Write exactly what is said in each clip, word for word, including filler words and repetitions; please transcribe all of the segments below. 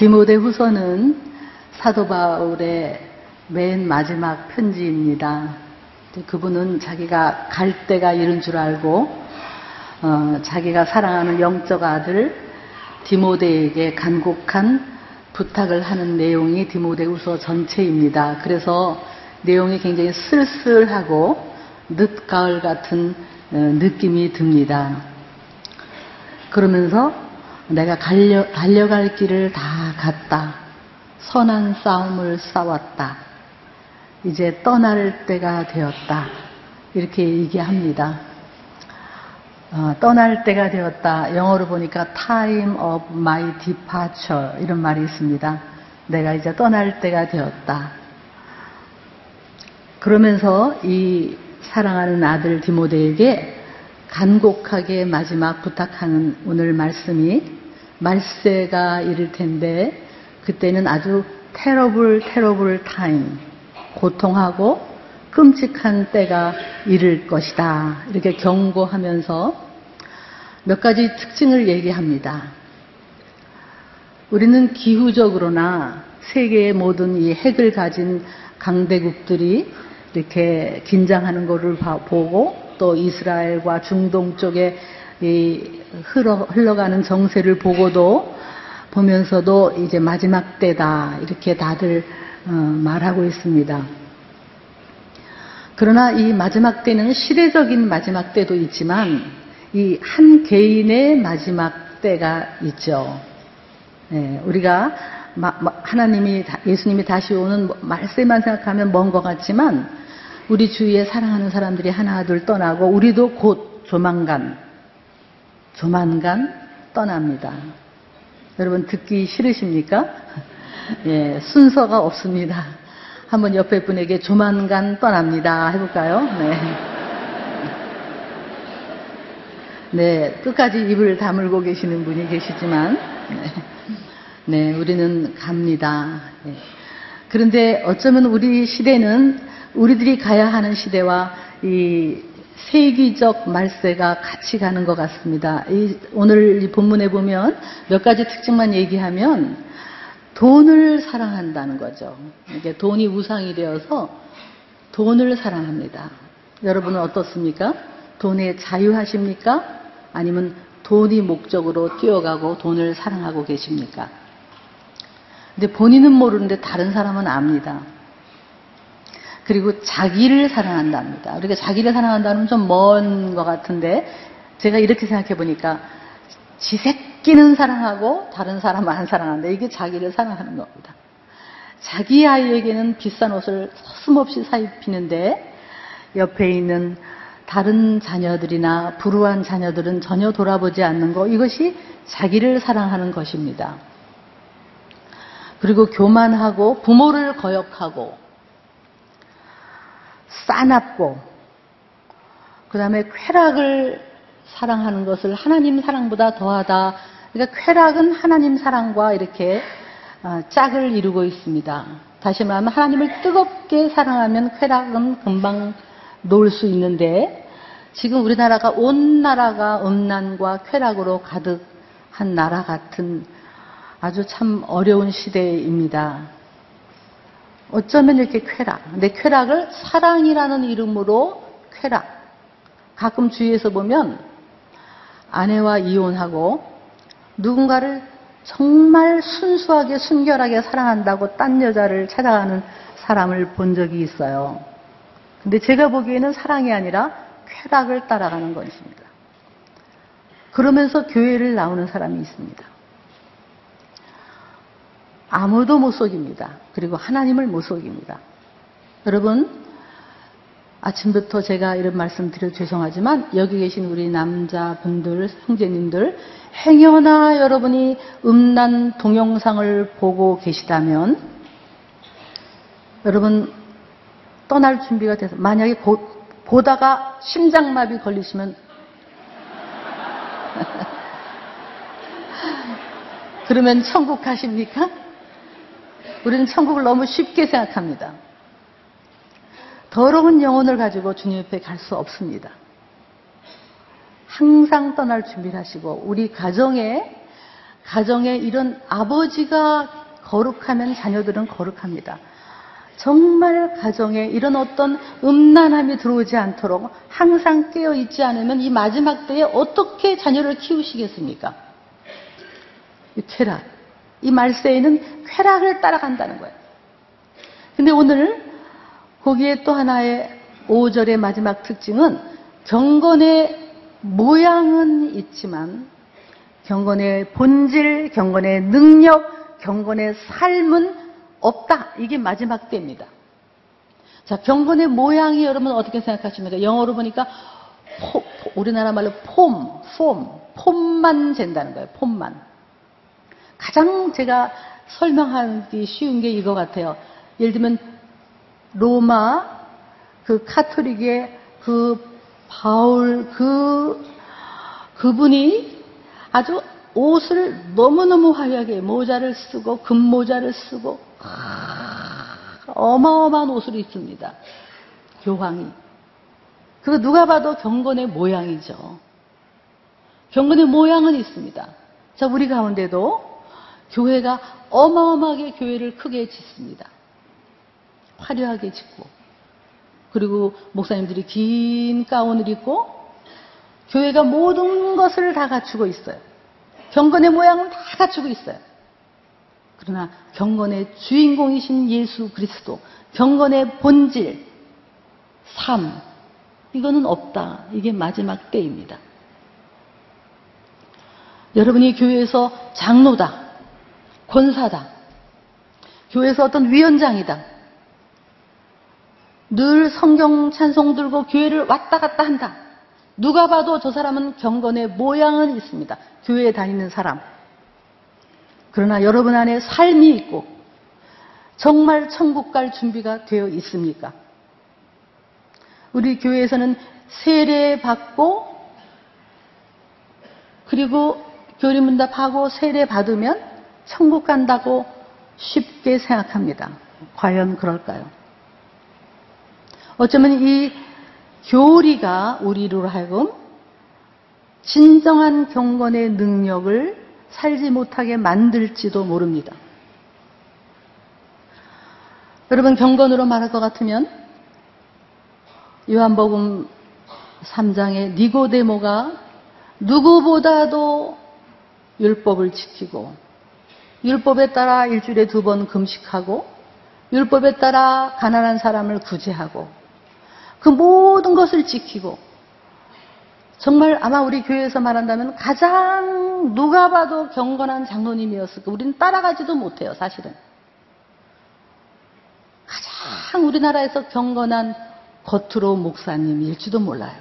디모데후서는 사도 바울의 맨 마지막 편지입니다. 그분은 자기가 갈 때가 이른 줄 알고 어, 자기가 사랑하는 영적 아들 디모데에게 간곡한 부탁을 하는 내용이 디모데후서 전체입니다. 그래서 내용이 굉장히 쓸쓸하고 늦가을 같은 느낌이 듭니다. 그러면서 내가 달려, 달려갈 길을 다 갔다. 선한 싸움을 싸웠다. 이제 떠날 때가 되었다. 이렇게 얘기합니다. 어, 떠날 때가 되었다. 영어로 보니까 time of my departure 이런 말이 있습니다. 내가 이제 떠날 때가 되었다. 그러면서 이 사랑하는 아들 디모데에게 간곡하게 마지막 부탁하는 오늘 말씀이 말세가 이를 텐데 그때는 아주 terrible, terrible time 고통하고 끔찍한 때가 이를 것이다. 이렇게 경고하면서 몇 가지 특징을 얘기합니다. 우리는 기후적으로나 세계의 모든 이 핵을 가진 강대국들이 이렇게 긴장하는 것을 보고 또 이스라엘과 중동 쪽에 이 흘러, 흘러가는 정세를 보고도 보면서도 이제 마지막 때다 이렇게 다들 어, 말하고 있습니다. 그러나 이 마지막 때는 시대적인 마지막 때도 있지만 이 한 개인의 마지막 때가 있죠. 예, 우리가 마, 마, 하나님이 예수님이 다시 오는 말세만 생각하면 먼 것 같지만 우리 주위에 사랑하는 사람들이 하나 둘 떠나고 우리도 곧 조만간 조만간 떠납니다. 여러분 듣기 싫으십니까? 예, 순서가 없습니다. 한번 옆에 분에게 조만간 떠납니다 해볼까요? 네. 네, 끝까지 입을 다물고 계시는 분이 계시지만 네. 네, 우리는 갑니다. 네. 그런데 어쩌면 우리 시대는 우리들이 가야 하는 시대와 이 세기적 말세가 같이 가는 것 같습니다. 이 오늘 이 본문에 보면 몇 가지 특징만 얘기하면 돈을 사랑한다는 거죠. 이게 돈이 우상이 되어서 돈을 사랑합니다. 여러분은 어떻습니까? 돈에 자유하십니까? 아니면 돈이 목적으로 뛰어가고 돈을 사랑하고 계십니까? 근데 본인은 모르는데 다른 사람은 압니다. 그리고 자기를 사랑한답니다. 그러니까 자기를 사랑한다는 좀 먼 것 같은데 제가 이렇게 생각해 보니까 지 새끼는 사랑하고 다른 사람은 안 사랑한다. 이게 자기를 사랑하는 겁니다. 자기 아이에게는 비싼 옷을 서슴없이 사 입히는데 옆에 있는 다른 자녀들이나 불우한 자녀들은 전혀 돌아보지 않는 거 이것이 자기를 사랑하는 것입니다. 그리고 교만하고 부모를 거역하고 싸납고 그 다음에 쾌락을 사랑하는 것을 하나님 사랑보다 더하다. 그러니까 쾌락은 하나님 사랑과 이렇게 짝을 이루고 있습니다. 다시 말하면 하나님을 뜨겁게 사랑하면 쾌락은 금방 놓을 수 있는데 지금 우리나라가 온 나라가 음란과 쾌락으로 가득한 나라 같은 아주 참 어려운 시대입니다. 어쩌면 이렇게 쾌락, 근데 쾌락을 사랑이라는 이름으로 쾌락. 가끔 주위에서 보면 아내와 이혼하고 누군가를 정말 순수하게 순결하게 사랑한다고 딴 여자를 찾아가는 사람을 본 적이 있어요. 근데 제가 보기에는 사랑이 아니라 쾌락을 따라가는 것입니다. 그러면서 교회를 나오는 사람이 있습니다. 아무도 못 속입니다. 그리고 하나님을 못 속입니다. 여러분, 아침부터 제가 이런 말씀 드려 죄송하지만 여기 계신 우리 남자분들, 형제님들 행여나 여러분이 음란 동영상을 보고 계시다면 여러분 떠날 준비가 돼서 만약에 고, 보다가 심장마비 걸리시면 그러면 천국 가십니까? 우리는 천국을 너무 쉽게 생각합니다. 더러운 영혼을 가지고 주님 옆에 갈 수 없습니다. 항상 떠날 준비를 하시고 우리 가정에 가정에 이런 아버지가 거룩하면 자녀들은 거룩합니다. 정말 가정에 이런 어떤 음란함이 들어오지 않도록 항상 깨어있지 않으면 이 마지막 때에 어떻게 자녀를 키우시겠습니까? 이 쾌락, 이 말세에는 쾌락을 따라간다는 거예요. 근데 오늘 거기에 또 하나의 오 절의 마지막 특징은 경건의 모양은 있지만 경건의 본질, 경건의 능력, 경건의 삶은 없다. 이게 마지막 때입니다. 자, 경건의 모양이 여러분 어떻게 생각하십니까? 영어로 보니까 포, 포, 우리나라 말로 폼, 폼, 폼만 잰다는 거예요. 폼만. 가장 제가 설명하기 쉬운 게 이거 같아요. 예를 들면 로마 그 카톨릭의 그 바울 그 그분이 아주 옷을 너무너무 화려하게 모자를 쓰고 금모자를 쓰고 어마어마한 옷을 입습니다. 교황이. 그거 누가 봐도 경건의 모양이죠. 경건의 모양은 있습니다. 자, 우리 가운데도 교회가 어마어마하게 교회를 크게 짓습니다. 화려하게 짓고 그리고 목사님들이 긴 가운을 입고 교회가 모든 것을 다 갖추고 있어요. 경건의 모양을 다 갖추고 있어요. 그러나 경건의 주인공이신 예수 그리스도, 경건의 본질, 삶, 이거는 없다. 이게 마지막 때입니다. 여러분이 교회에서 장로다, 권사다, 교회에서 어떤 위원장이다. 늘 성경 찬송 들고 교회를 왔다 갔다 한다. 누가 봐도 저 사람은 경건의 모양은 있습니다. 교회에 다니는 사람. 그러나 여러분 안에 삶이 있고 정말 천국 갈 준비가 되어 있습니까? 우리 교회에서는 세례 받고 그리고 교리문답하고 세례 받으면 천국 간다고 쉽게 생각합니다. 과연 그럴까요? 어쩌면 이 교리가 우리로 하여금 진정한 경건의 능력을 살지 못하게 만들지도 모릅니다. 여러분 경건으로 말할 것 같으면 요한복음 삼 장에 니고데모가 누구보다도 율법을 지키고 율법에 따라 일주일에 두 번 금식하고 율법에 따라 가난한 사람을 구제하고 그 모든 것을 지키고 정말 아마 우리 교회에서 말한다면 가장 누가 봐도 경건한 장로님이었을까. 우리는 따라가지도 못해요. 사실은 가장 우리나라에서 경건한 겉으로 목사님일지도 몰라요.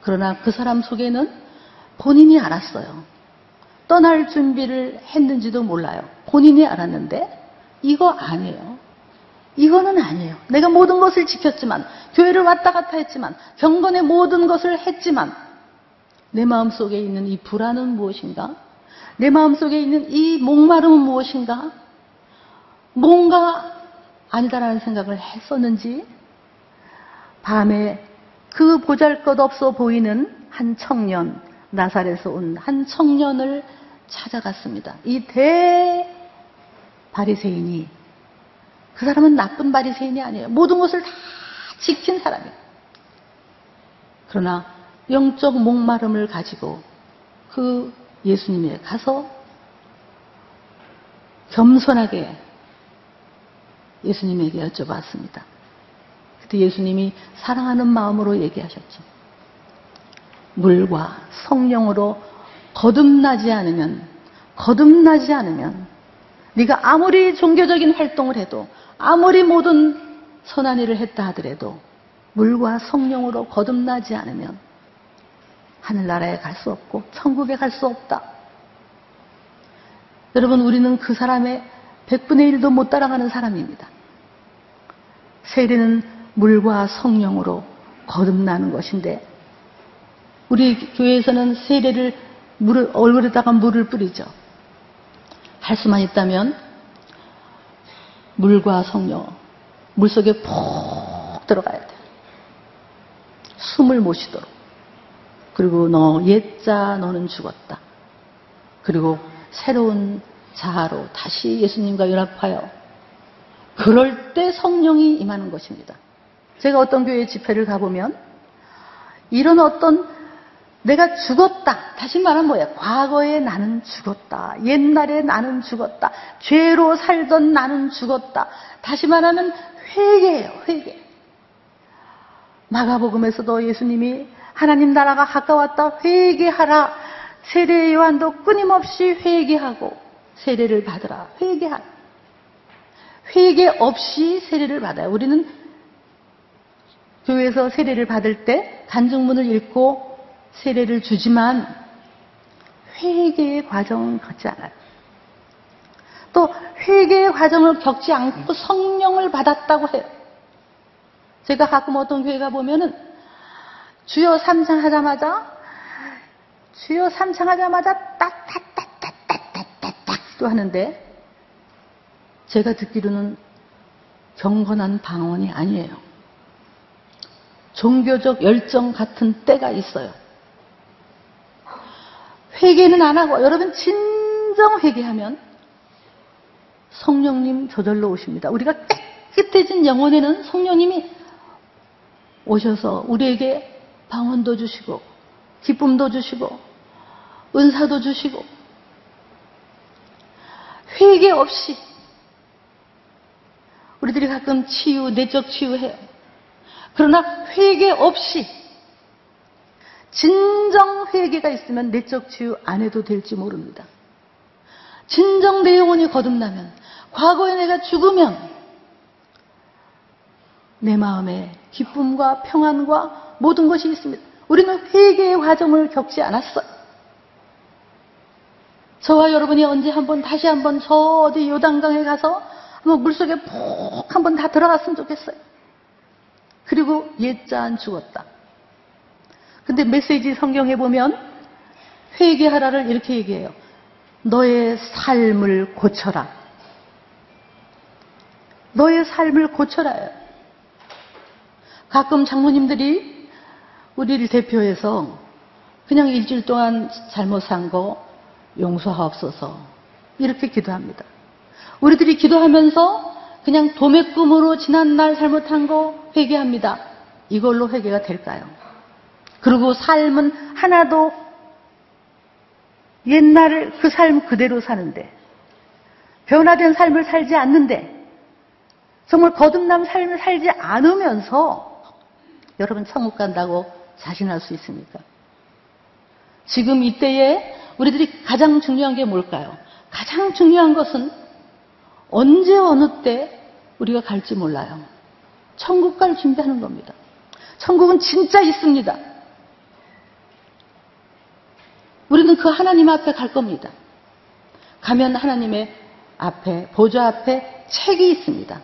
그러나 그 사람 속에는 본인이 알았어요. 떠날 준비를 했는지도 몰라요. 본인이 알았는데 이거 아니에요. 이거는 아니에요. 내가 모든 것을 지켰지만 교회를 왔다 갔다 했지만 경건의 모든 것을 했지만 내 마음속에 있는 이 불안은 무엇인가? 내 마음속에 있는 이 목마름은 무엇인가? 뭔가 아니다라는 생각을 했었는지 밤에 그 보잘것없어 보이는 한 청년 나사렛에서 온 한 청년을 찾아갔습니다. 이 대바리새인이 그 사람은 나쁜 바리새인이 아니에요. 모든 것을 다 지킨 사람이에요. 그러나 영적 목마름을 가지고 그 예수님에게 가서 겸손하게 예수님에게 여쭤봤습니다. 그때 예수님이 사랑하는 마음으로 얘기하셨죠. 물과 성령으로 거듭나지 않으면 거듭나지 않으면 네가 아무리 종교적인 활동을 해도 아무리 모든 선한 일을 했다 하더라도 물과 성령으로 거듭나지 않으면 하늘나라에 갈 수 없고 천국에 갈 수 없다. 여러분 우리는 그 사람의 백분의 일도 못 따라가는 사람입니다. 세례는 물과 성령으로 거듭나는 것인데 우리 교회에서는 세례를 물을, 얼굴에다가 물을 뿌리죠. 할 수만 있다면 물과 성령, 물속에 푹 들어가야 돼요. 숨을 못 쉬도록. 그리고 너 옛자 너는 죽었다. 그리고 새로운 자아로 다시 예수님과 연합하여 그럴 때 성령이 임하는 것입니다. 제가 어떤 교회 집회를 가보면 이런 어떤 내가 죽었다, 다시 말하면 뭐야, 과거에 나는 죽었다, 옛날에 나는 죽었다, 죄로 살던 나는 죽었다, 다시 말하면 회개예요. 회개. 마가복음에서도 예수님이 하나님 나라가 가까웠다, 회개하라, 세례 요한도 끊임없이 회개하고 세례를 받으라, 회개하라. 회개 없이 세례를 받아요. 우리는 교회에서 세례를 받을 때 간증문을 읽고 세례를 주지만 회개의 과정은 겪지 않아요. 또 회개의 과정을 겪지 않고 성령을 받았다고 해요. 제가 가끔 어떤 교회가 보면은 주여 삼창하자마자 주여 삼창하자마자 딱딱딱딱딱딱딱딱도 하는데, 제가 듣기로는 경건한 방언이 아니에요. 종교적 열정 같은 때가 있어요. 회개는 안 하고, 여러분 진정 회개하면 성령님 저절로 오십니다. 우리가 깨끗해진 영혼에는 성령님이 오셔서 우리에게 방언도 주시고 기쁨도 주시고 은사도 주시고, 회개 없이 우리들이 가끔 치유, 내적 치유해요. 그러나 회개 없이, 진정 회개가 있으면 내적 치유 안 해도 될지 모릅니다. 진정 내 영혼이 거듭나면, 과거에 내가 죽으면 내 마음에 기쁨과 평안과 모든 것이 있습니다. 우리는 회개의 과정을 겪지 않았어요. 저와 여러분이 언제 한번 다시 한번 저 어디 요단강에 가서 물속에 푹 한번 다 들어갔으면 좋겠어요. 그리고 옛자는 죽었다. 근데 메시지 성경에 보면 회개하라를 이렇게 얘기해요. 너의 삶을 고쳐라. 너의 삶을 고쳐라요. 가끔 장모님들이 우리를 대표해서 그냥 일주일 동안 잘못 산 거 용서하옵소서 이렇게 기도합니다. 우리들이 기도하면서 그냥 도매꿈으로 지난날 잘못한 거 회개합니다. 이걸로 회개가 될까요? 그리고 삶은 하나도 옛날 그 삶 그대로 사는데, 변화된 삶을 살지 않는데, 정말 거듭남 삶을 살지 않으면서 여러분 천국 간다고 자신할 수 있습니까? 지금 이때에 우리들이 가장 중요한 게 뭘까요? 가장 중요한 것은 언제 어느 때 우리가 갈지 몰라요. 천국 갈 준비하는 겁니다. 천국은 진짜 있습니다. 우리는 그 하나님 앞에 갈 겁니다. 가면 하나님의 앞에, 보좌 앞에 책이 있습니다.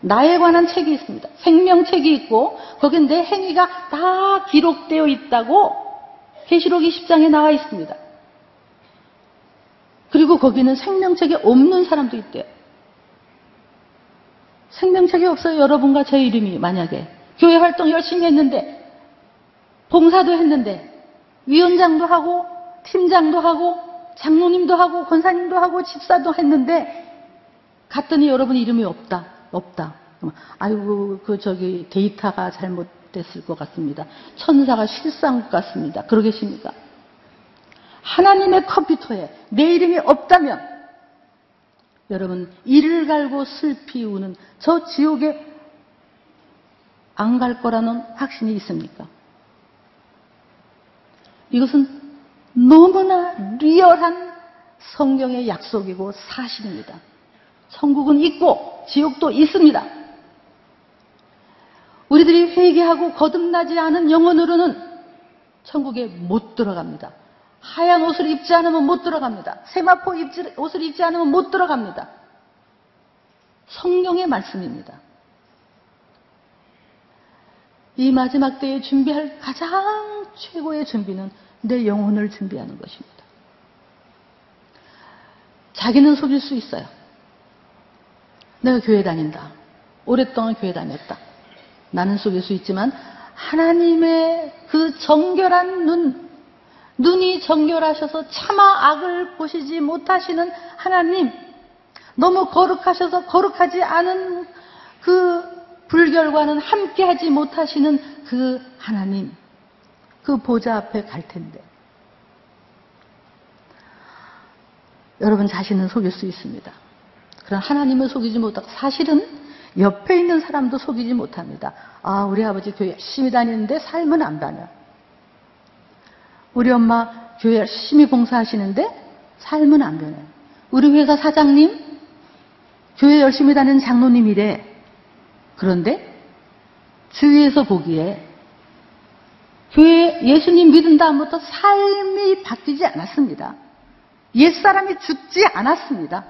나에 관한 책이 있습니다. 생명책이 있고 거기에 내 행위가 다 기록되어 있다고 계시록 이십 장에 나와 있습니다. 그리고 거기는 생명책이 없는 사람도 있대요. 생명책이 없어요. 여러분과 제 이름이 만약에 교회 활동 열심히 했는데, 봉사도 했는데, 위원장도 하고 팀장도 하고 장로님도 하고 권사님도 하고 집사도 했는데, 갔더니 여러분 이름이 없다. 없다. 아이고, 그 저기 데이터가 잘못됐을 것 같습니다. 천사가 실수한 것 같습니다. 그러겠습니까? 하나님의 컴퓨터에 내 이름이 없다면 여러분 이를 갈고 슬피 우는 저 지옥에 안 갈 거라는 확신이 있습니까? 이것은 너무나 리얼한 성경의 약속이고 사실입니다. 천국은 있고 지옥도 있습니다. 우리들이 회개하고 거듭나지 않은 영혼으로는 천국에 못 들어갑니다. 하얀 옷을 입지 않으면 못 들어갑니다. 세마포 입지, 옷을 입지 않으면 못 들어갑니다. 성경의 말씀입니다. 이 마지막 때에 준비할 가장 최고의 준비는 내 영혼을 준비하는 것입니다. 자기는 속일 수 있어요. 내가 교회 다닌다. 오랫동안 교회 다녔다. 나는 속일 수 있지만 하나님의 그 정결한 눈, 눈이 정결하셔서 차마 악을 보시지 못하시는 하나님, 너무 거룩하셔서 거룩하지 않은 그 불결과는 함께하지 못하시는 그 하나님, 그 보좌 앞에 갈 텐데 여러분 자신은 속일 수 있습니다. 그런 하나님을 속이지 못하고 사실은 옆에 있는 사람도 속이지 못합니다. 아, 우리 아버지 교회 열심히 다니는데 삶은 안 다녀. 우리 엄마 교회 열심히 봉사하시는데 삶은 안 변해요. 우리 회사 사장님, 교회 열심히 다니는 장로님이래. 그런데 주위에서 보기에 교회 예수님 믿은 다음부터 삶이 바뀌지 않았습니다. 옛사람이 죽지 않았습니다.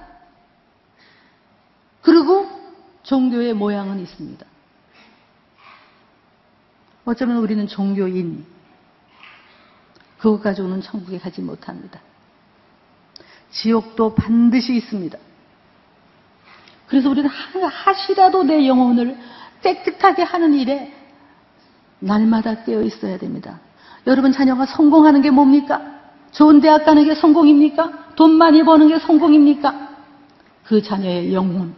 그리고 종교의 모양은 있습니다. 어쩌면 우리는 종교인, 그것 가지고는 천국에 가지 못합니다. 지옥도 반드시 있습니다. 그래서 우리는 하시라도 내 영혼을 깨끗하게 하는 일에 날마다 깨어 있어야 됩니다. 여러분 자녀가 성공하는 게 뭡니까? 좋은 대학 가는 게 성공입니까? 돈 많이 버는 게 성공입니까? 그 자녀의 영혼.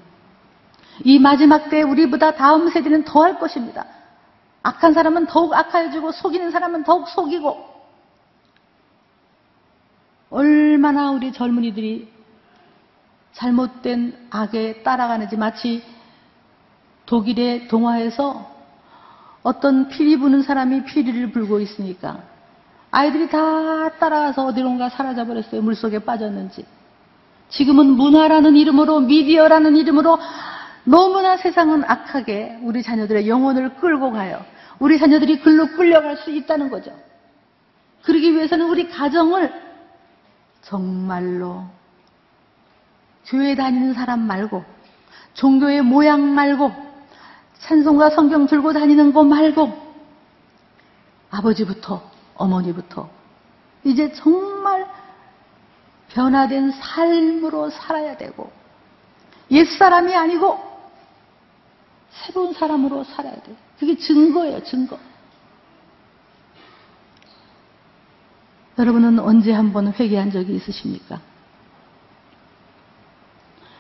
이 마지막 때에 우리보다 다음 세대는 더할 것입니다. 악한 사람은 더욱 악하여지고 속이는 사람은 더욱 속이고, 얼마나 우리 젊은이들이 잘못된 악에 따라가는지, 마치 독일의 동화에서 어떤 피리 부는 사람이 피리를 불고 있으니까 아이들이 다 따라와서 어디론가 사라져버렸어요. 물속에 빠졌는지. 지금은 문화라는 이름으로, 미디어라는 이름으로 너무나 세상은 악하게 우리 자녀들의 영혼을 끌고 가요. 우리 자녀들이 글로 끌려갈 수 있다는 거죠. 그러기 위해서는 우리 가정을 정말로 교회 다니는 사람 말고, 종교의 모양 말고, 찬송과 성경 들고 다니는 거 말고, 아버지부터 어머니부터 이제 정말 변화된 삶으로 살아야 되고, 옛사람이 아니고 새로운 사람으로 살아야 돼요. 그게 증거예요, 증거. 여러분은 언제 한번 회개한 적이 있으십니까?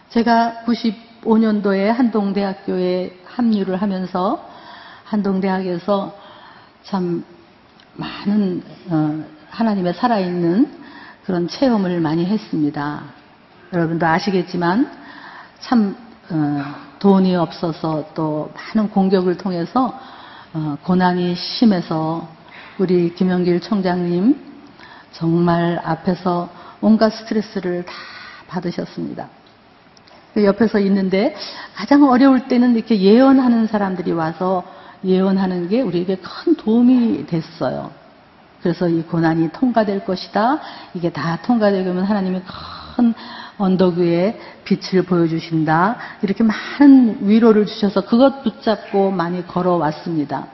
제가 구십오 년도에 한동대학교에 합류를 하면서 한동대학에서 참 많은 하나님의 살아있는 그런 체험을 많이 했습니다. 여러분도 아시겠지만 참 돈이 없어서 또 많은 공격을 통해서 고난이 심해서 우리 김영길 총장님 정말 앞에서 온갖 스트레스를 다 받으셨습니다. 옆에서 있는데 가장 어려울 때는 이렇게 예언하는 사람들이 와서 예언하는 게 우리에게 큰 도움이 됐어요. 그래서 이 고난이 통과될 것이다. 이게 다 통과되면 하나님이 큰 언덕 위에 빛을 보여주신다. 이렇게 많은 위로를 주셔서 그것 붙잡고 많이 걸어왔습니다.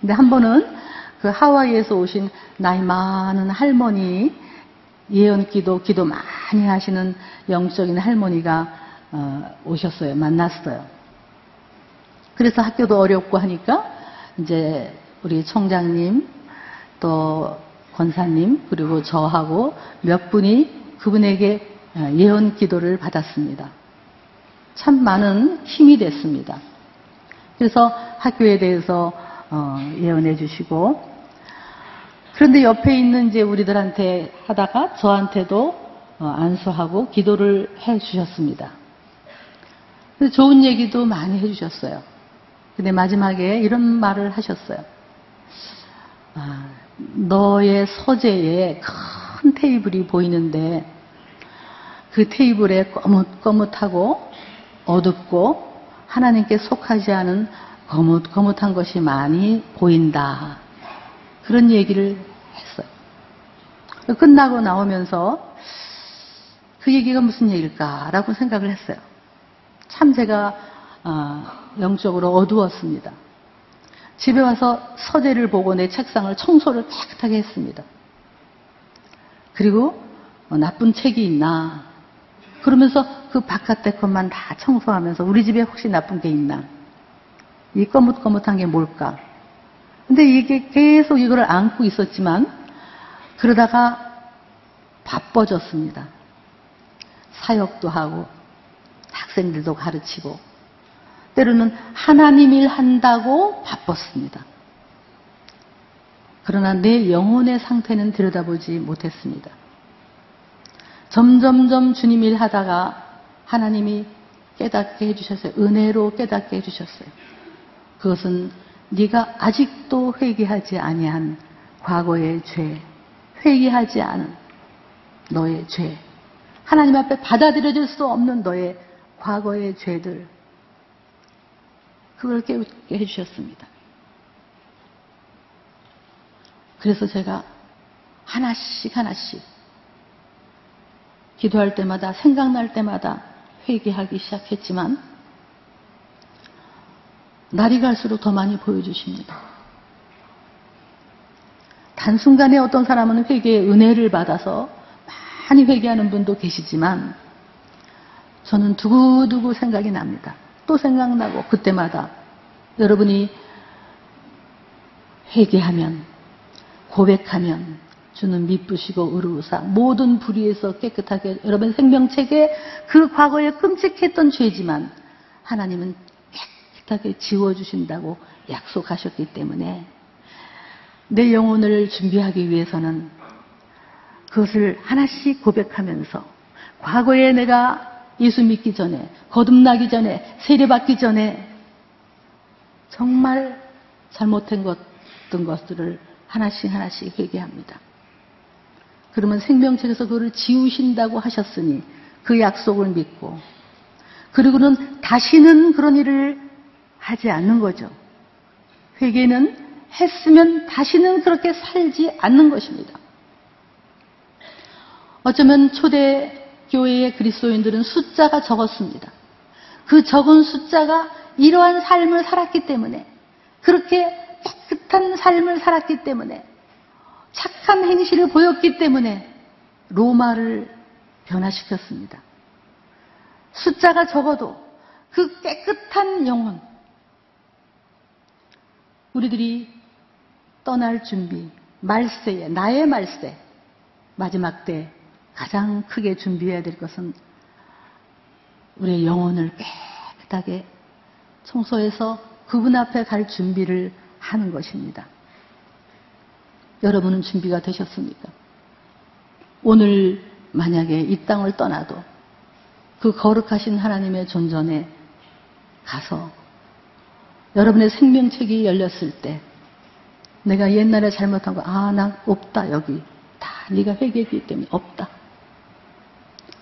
근데 한 번은 그 하와이에서 오신 나이 많은 할머니, 예언기도, 기도 많이 하시는 영적인 할머니가 오셨어요. 만났어요. 그래서 학교도 어렵고 하니까 이제 우리 총장님, 또 권사님, 그리고 저하고 몇 분이 그분에게 예언기도를 받았습니다. 참 많은 힘이 됐습니다. 그래서 학교에 대해서 어, 예언해 주시고, 그런데 옆에 있는 이제 우리들한테 하다가 저한테도 어, 안수하고 기도를 해 주셨습니다. 좋은 얘기도 많이 해 주셨어요. 근데 마지막에 이런 말을 하셨어요. 아, 너의 서재에 큰 테이블이 보이는데 그 테이블에 거뭇거뭇하고 어둡고 하나님께 속하지 않은 거뭇거뭇한 것이 많이 보인다. 그런 얘기를 했어요. 끝나고 나오면서 그 얘기가 무슨 얘기일까라고 생각을 했어요. 참 제가 영적으로 어두웠습니다. 집에 와서 서재를 보고 내 책상을 청소를 깨끗하게 했습니다. 그리고 나쁜 책이 있나 그러면서 그 바깥에 것만 다 청소하면서 우리 집에 혹시 나쁜 게 있나, 이 거뭇거뭇한 게 뭘까? 근데 이게 계속 이걸 안고 있었지만 그러다가 바빠졌습니다. 사역도 하고 학생들도 가르치고 때로는 하나님 일 한다고 바빴습니다. 그러나 내 영혼의 상태는 들여다보지 못했습니다. 점점점 주님 일 하다가 하나님이 깨닫게 해주셨어요. 은혜로 깨닫게 해주셨어요. 그것은 네가 아직도 회개하지 아니한 과거의 죄, 회개하지 않은 너의 죄, 하나님 앞에 받아들여질 수 없는 너의 과거의 죄들, 그걸 깨우게 해주셨습니다. 그래서 제가 하나씩 하나씩 기도할 때마다, 생각날 때마다 회개하기 시작했지만 날이 갈수록 더 많이 보여주십니다. 단순간에 어떤 사람은 회개의 은혜를 받아서 많이 회개하는 분도 계시지만 저는 두고두고 생각이 납니다. 또 생각나고, 그때마다 여러분이 회개하면, 고백하면 주는 미쁘시고 의로우사 모든 불의에서 깨끗하게, 여러분 생명책에 그 과거에 끔찍했던 죄지만 하나님은 깨끗하게 지워주신다고 약속하셨기 때문에 내 영혼을 준비하기 위해서는 그것을 하나씩 고백하면서, 과거에 내가 예수 믿기 전에, 거듭나기 전에, 세례받기 전에 정말 잘못된 것든 것들을 하나씩 하나씩 회개합니다. 그러면 생명책에서 그거를 지우신다고 하셨으니 그 약속을 믿고, 그리고는 다시는 그런 일을 하지 않는 거죠. 회개는 했으면 다시는 그렇게 살지 않는 것입니다. 어쩌면 초대교회의 그리스도인들은 숫자가 적었습니다. 그 적은 숫자가 이러한 삶을 살았기 때문에, 그렇게 깨끗한 삶을 살았기 때문에, 착한 행실을 보였기 때문에 로마를 변화시켰습니다. 숫자가 적어도 그 깨끗한 영혼, 우리들이 떠날 준비, 말세에, 나의 말세, 마지막 때 가장 크게 준비해야 될 것은 우리의 영혼을 깨끗하게 청소해서 그분 앞에 갈 준비를 하는 것입니다. 여러분은 준비가 되셨습니까? 오늘 만약에 이 땅을 떠나도 그 거룩하신 하나님의 존전에 가서 여러분의 생명책이 열렸을 때, 내가 옛날에 잘못한 거, 아, 나 없다, 여기 다 네가 회개했기 때문에 없다,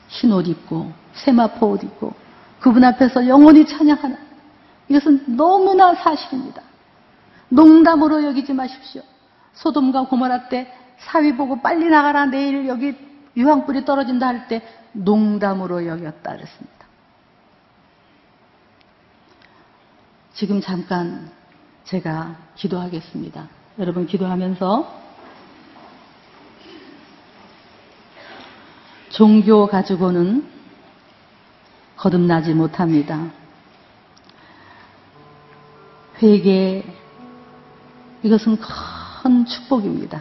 흰 옷 입고 세마포 옷 입고 그분 앞에서 영원히 찬양하는, 이것은 너무나 사실입니다. 농담으로 여기지 마십시오. 소돔과 고모라 때 사위 보고 빨리 나가라, 내일 여기 유황불이 떨어진다 할 때 농담으로 여겼다 그랬습니다. 지금 잠깐 제가 기도하겠습니다. 여러분 기도하면서 종교 가지고는 거듭나지 못합니다. 회개, 이것은 큰 축복입니다.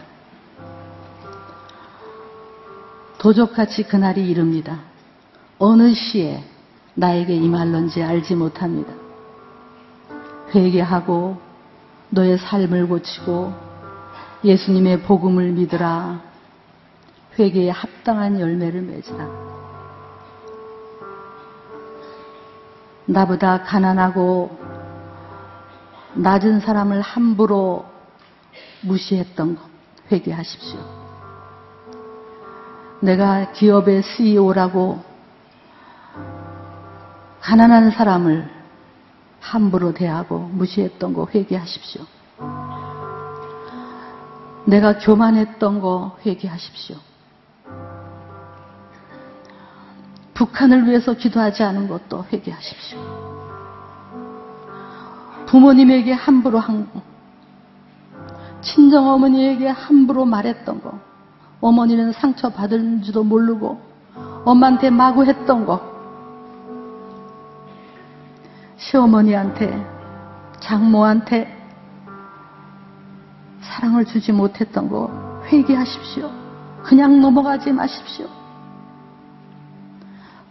도적같이 그날이 이릅니다. 어느 시에 나에게 임할런지 알지 못합니다. 회개하고 너의 삶을 고치고 예수님의 복음을 믿으라. 회개에 합당한 열매를 맺으라. 나보다 가난하고 낮은 사람을 함부로 무시했던 것, 회개하십시오. 내가 기업의 씨이오라고 가난한 사람을 함부로 대하고 무시했던 거 회개하십시오. 내가 교만했던 거 회개하십시오. 북한을 위해서 기도하지 않은 것도 회개하십시오. 부모님에게 함부로 한 거, 친정 어머니에게 함부로 말했던 거, 어머니는 상처받은지도 모르고 엄마한테 마구 했던 거, 시어머니한테, 장모한테 사랑을 주지 못했던 거 회개하십시오. 그냥 넘어가지 마십시오.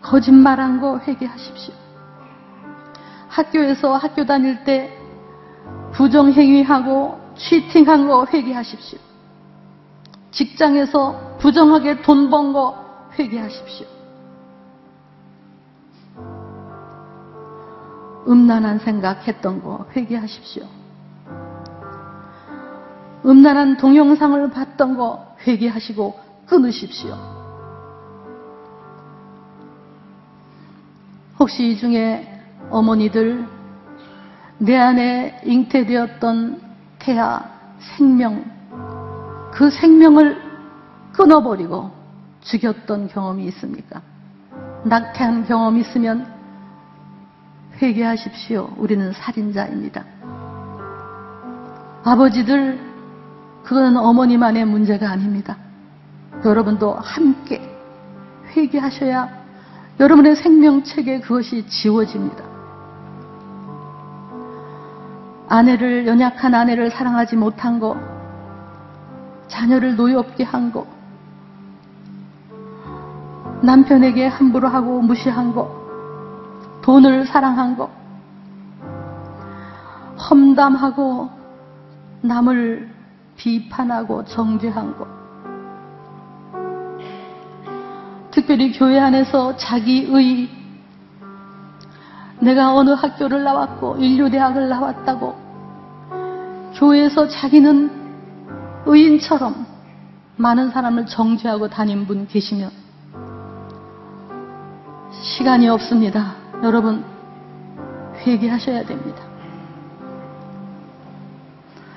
거짓말한 거 회개하십시오. 학교에서 학교 다닐 때 부정행위하고 치팅한 거 회개하십시오. 직장에서 부정하게 돈 번 거 회개하십시오. 음란한 생각했던 거 회개하십시오. 음란한 동영상을 봤던 거 회개하시고 끊으십시오. 혹시 이 중에 어머니들 내 안에 잉태되었던 태아 생명, 그 생명을 끊어버리고 죽였던 경험이 있습니까? 낙태한 경험이 있으면 회개하십시오. 우리는 살인자입니다. 아버지들, 그건 어머니만의 문제가 아닙니다. 여러분도 함께 회개하셔야 여러분의 생명책에 그것이 지워집니다. 아내를, 연약한 아내를 사랑하지 못한 거, 자녀를 노엽게 한 거, 남편에게 함부로 하고 무시한 거, 돈을 사랑한 거, 험담하고 남을 비판하고 정죄한 거, 특별히 교회 안에서 자기의, 내가 어느 학교를 나왔고 인류대학을 나왔다고 교회에서 자기는 의인처럼 많은 사람을 정죄하고 다닌 분 계시면, 시간이 없습니다. 여러분, 회개하셔야 됩니다.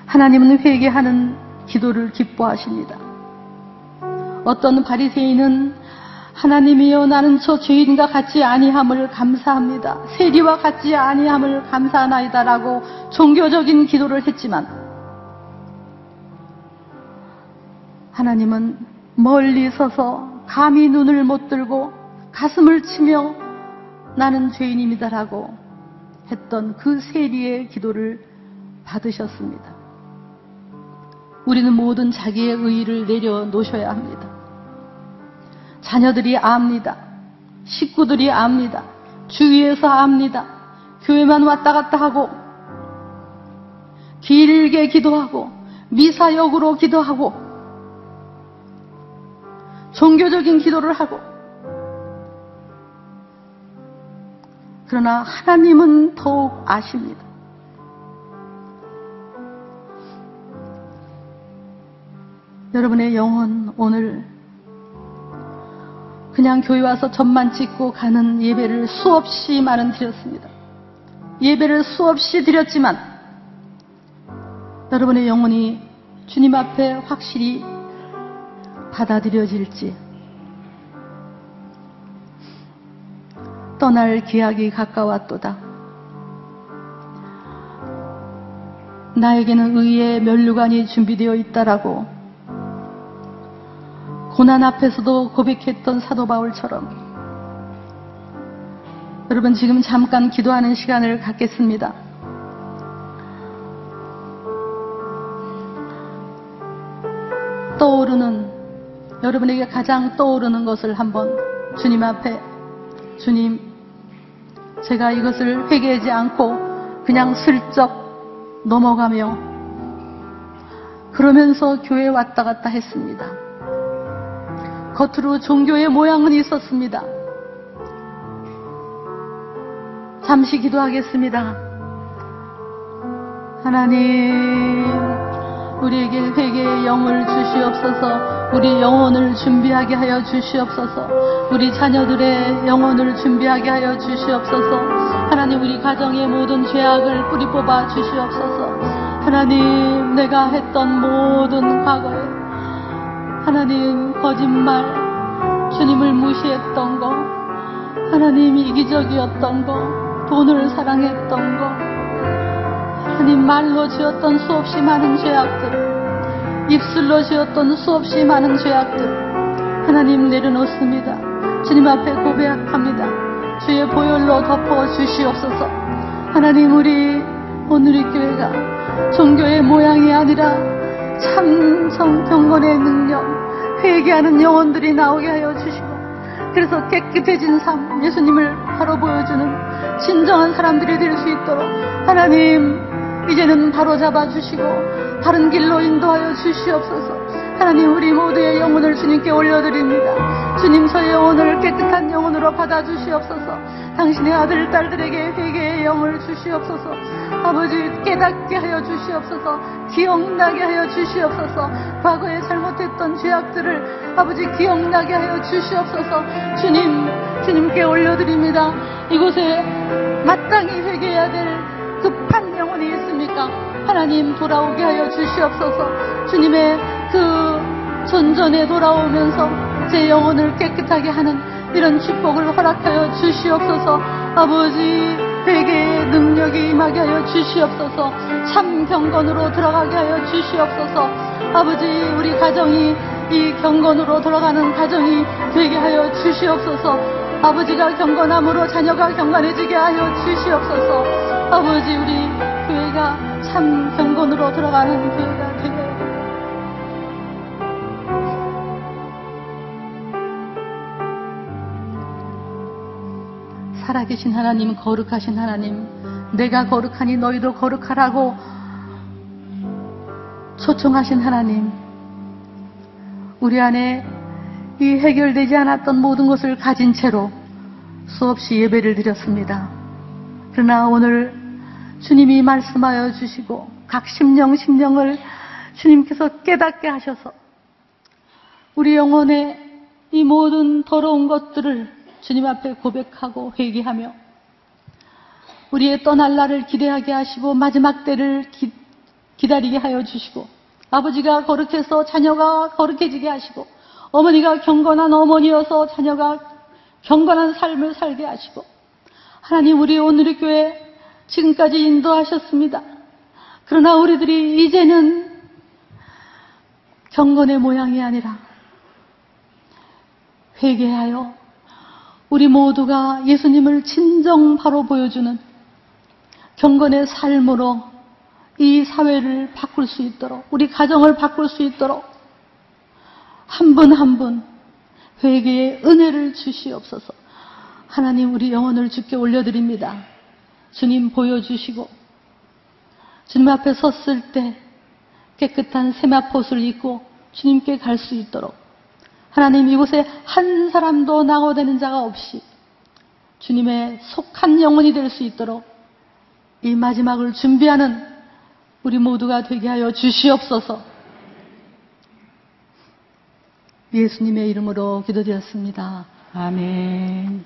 하나님은 회개하는 기도를 기뻐하십니다. 어떤 바리새인은 하나님이여 나는 저 죄인과 같지 아니함을 감사합니다. 세리와 같지 아니함을 감사하나이다 라고 종교적인 기도를 했지만, 하나님은 멀리 서서 감히 눈을 못 들고 가슴을 치며 나는 죄인입니다 라고 했던 그 세리의 기도를 받으셨습니다. 우리는 모든 자기의 의의를 내려놓으셔야 합니다. 자녀들이 압니다. 식구들이 압니다. 주위에서 압니다. 교회만 왔다 갔다 하고 길게 기도하고 미사역으로 기도하고 종교적인 기도를 하고, 그러나 하나님은 더욱 아십니다. 여러분의 영혼, 오늘 그냥 교회 와서 점만 찍고 가는 예배를 수없이 많은 드렸습니다. 예배를 수없이 드렸지만 여러분의 영혼이 주님 앞에 확실히 받아들여질지, 떠날 기약이 가까웠도다. 나에게는 의의 면류관이 준비되어 있다라고 고난 앞에서도 고백했던 사도 바울처럼, 여러분 지금 잠깐 기도하는 시간을 갖겠습니다. 떠오르는, 여러분에게 가장 떠오르는 것을 한번 주님 앞에, 주님, 제가 이것을 회개하지 않고 그냥 슬쩍 넘어가며 그러면서 교회 왔다 갔다 했습니다. 겉으로 종교의 모양은 있었습니다. 잠시 기도하겠습니다. 하나님, 우리에게 회개의 영을 주시옵소서. 우리 영혼을 준비하게 하여 주시옵소서. 우리 자녀들의 영혼을 준비하게 하여 주시옵소서. 하나님, 우리 가정의 모든 죄악을 뿌리 뽑아 주시옵소서. 하나님, 내가 했던 모든 과거에, 하나님, 거짓말, 주님을 무시했던 거, 하나님, 이기적이었던 거, 돈을 사랑했던 거, 하나님, 말로 지었던 수없이 많은 죄악들, 입술로 지었던 수없이 많은 죄악들, 하나님 내려놓습니다. 주님 앞에 고백합니다. 주의 보혈로 덮어주시옵소서. 하나님, 우리 온누리교회가 종교의 모양이 아니라 참 성경건의 능력, 회개하는 영혼들이 나오게 하여 주시고, 그래서 깨끗해진 삶, 예수님을 바로 보여주는 진정한 사람들이 될 수 있도록 하나님 이제는 바로 잡아주시고 바른 길로 인도하여 주시옵소서. 하나님, 우리 모두의 영혼을 주님께 올려드립니다. 주님, 저의 영혼을 깨끗한 영혼으로 받아주시옵소서. 당신의 아들, 딸들에게 회개의 영을 주시옵소서. 아버지, 깨닫게 하여 주시옵소서. 기억나게 하여 주시옵소서. 과거에 잘못했던 죄악들을 아버지 기억나게 하여 주시옵소서. 주님, 주님께 올려드립니다. 이곳에 마땅히 회개해야 될 급한 영혼이 있습니까? 하나님, 돌아오게 하여 주시옵소서. 주님의 그 전전에 돌아오면서 제 영혼을 깨끗하게 하는 이런 축복을 허락하여 주시옵소서. 아버지, 회개의 능력이 임하게 하여 주시옵소서. 참 경건으로 들어가게 하여 주시옵소서. 아버지, 우리 가정이 이 경건으로 돌아가는 가정이 되게 하여 주시옵소서. 아버지가 경건함으로 자녀가 경건해지게 하여 주시옵소서. 아버지, 우리 교회가 참 경건으로 들어가는 교회가 되게 살아계신 하나님, 거룩하신 하나님, 내가 거룩하니 너희도 거룩하라고 초청하신 하나님, 우리 안에 이 해결되지 않았던 모든 것을 가진 채로 수없이 예배를 드렸습니다. 그러나 오늘 주님이 말씀하여 주시고 각 심령 심령을 주님께서 깨닫게 하셔서 우리 영혼의 이 모든 더러운 것들을 주님 앞에 고백하고 회개하며 우리의 떠날 날을 기대하게 하시고 마지막 때를 기, 기다리게 하여 주시고, 아버지가 거룩해서 자녀가 거룩해지게 하시고, 어머니가 경건한 어머니여서 자녀가 경건한 삶을 살게 하시고, 하나님, 우리 오늘의 교회 지금까지 인도하셨습니다. 그러나 우리들이 이제는 경건의 모양이 아니라 회개하여 우리 모두가 예수님을 진정 바로 보여주는 경건의 삶으로 이 사회를 바꿀 수 있도록, 우리 가정을 바꿀 수 있도록 한 분 한 분 회개의 은혜를 주시옵소서. 하나님, 우리 영혼을 주께 올려드립니다. 주님 보여주시고, 주님 앞에 섰을 때 깨끗한 세마포를 입고 주님께 갈 수 있도록 하나님, 이곳에 한 사람도 낙오되는 자가 없이 주님의 속한 영혼이 될 수 있도록 이 마지막을 준비하는 우리 모두가 되게 하여 주시옵소서. 예수님의 이름으로 기도드렸습니다. 아멘.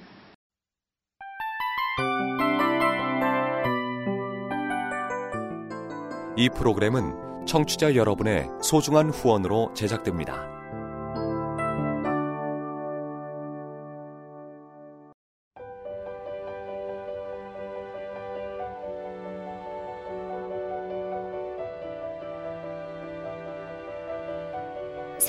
이 프로그램은 청취자 여러분의 소중한 후원으로 제작됩니다.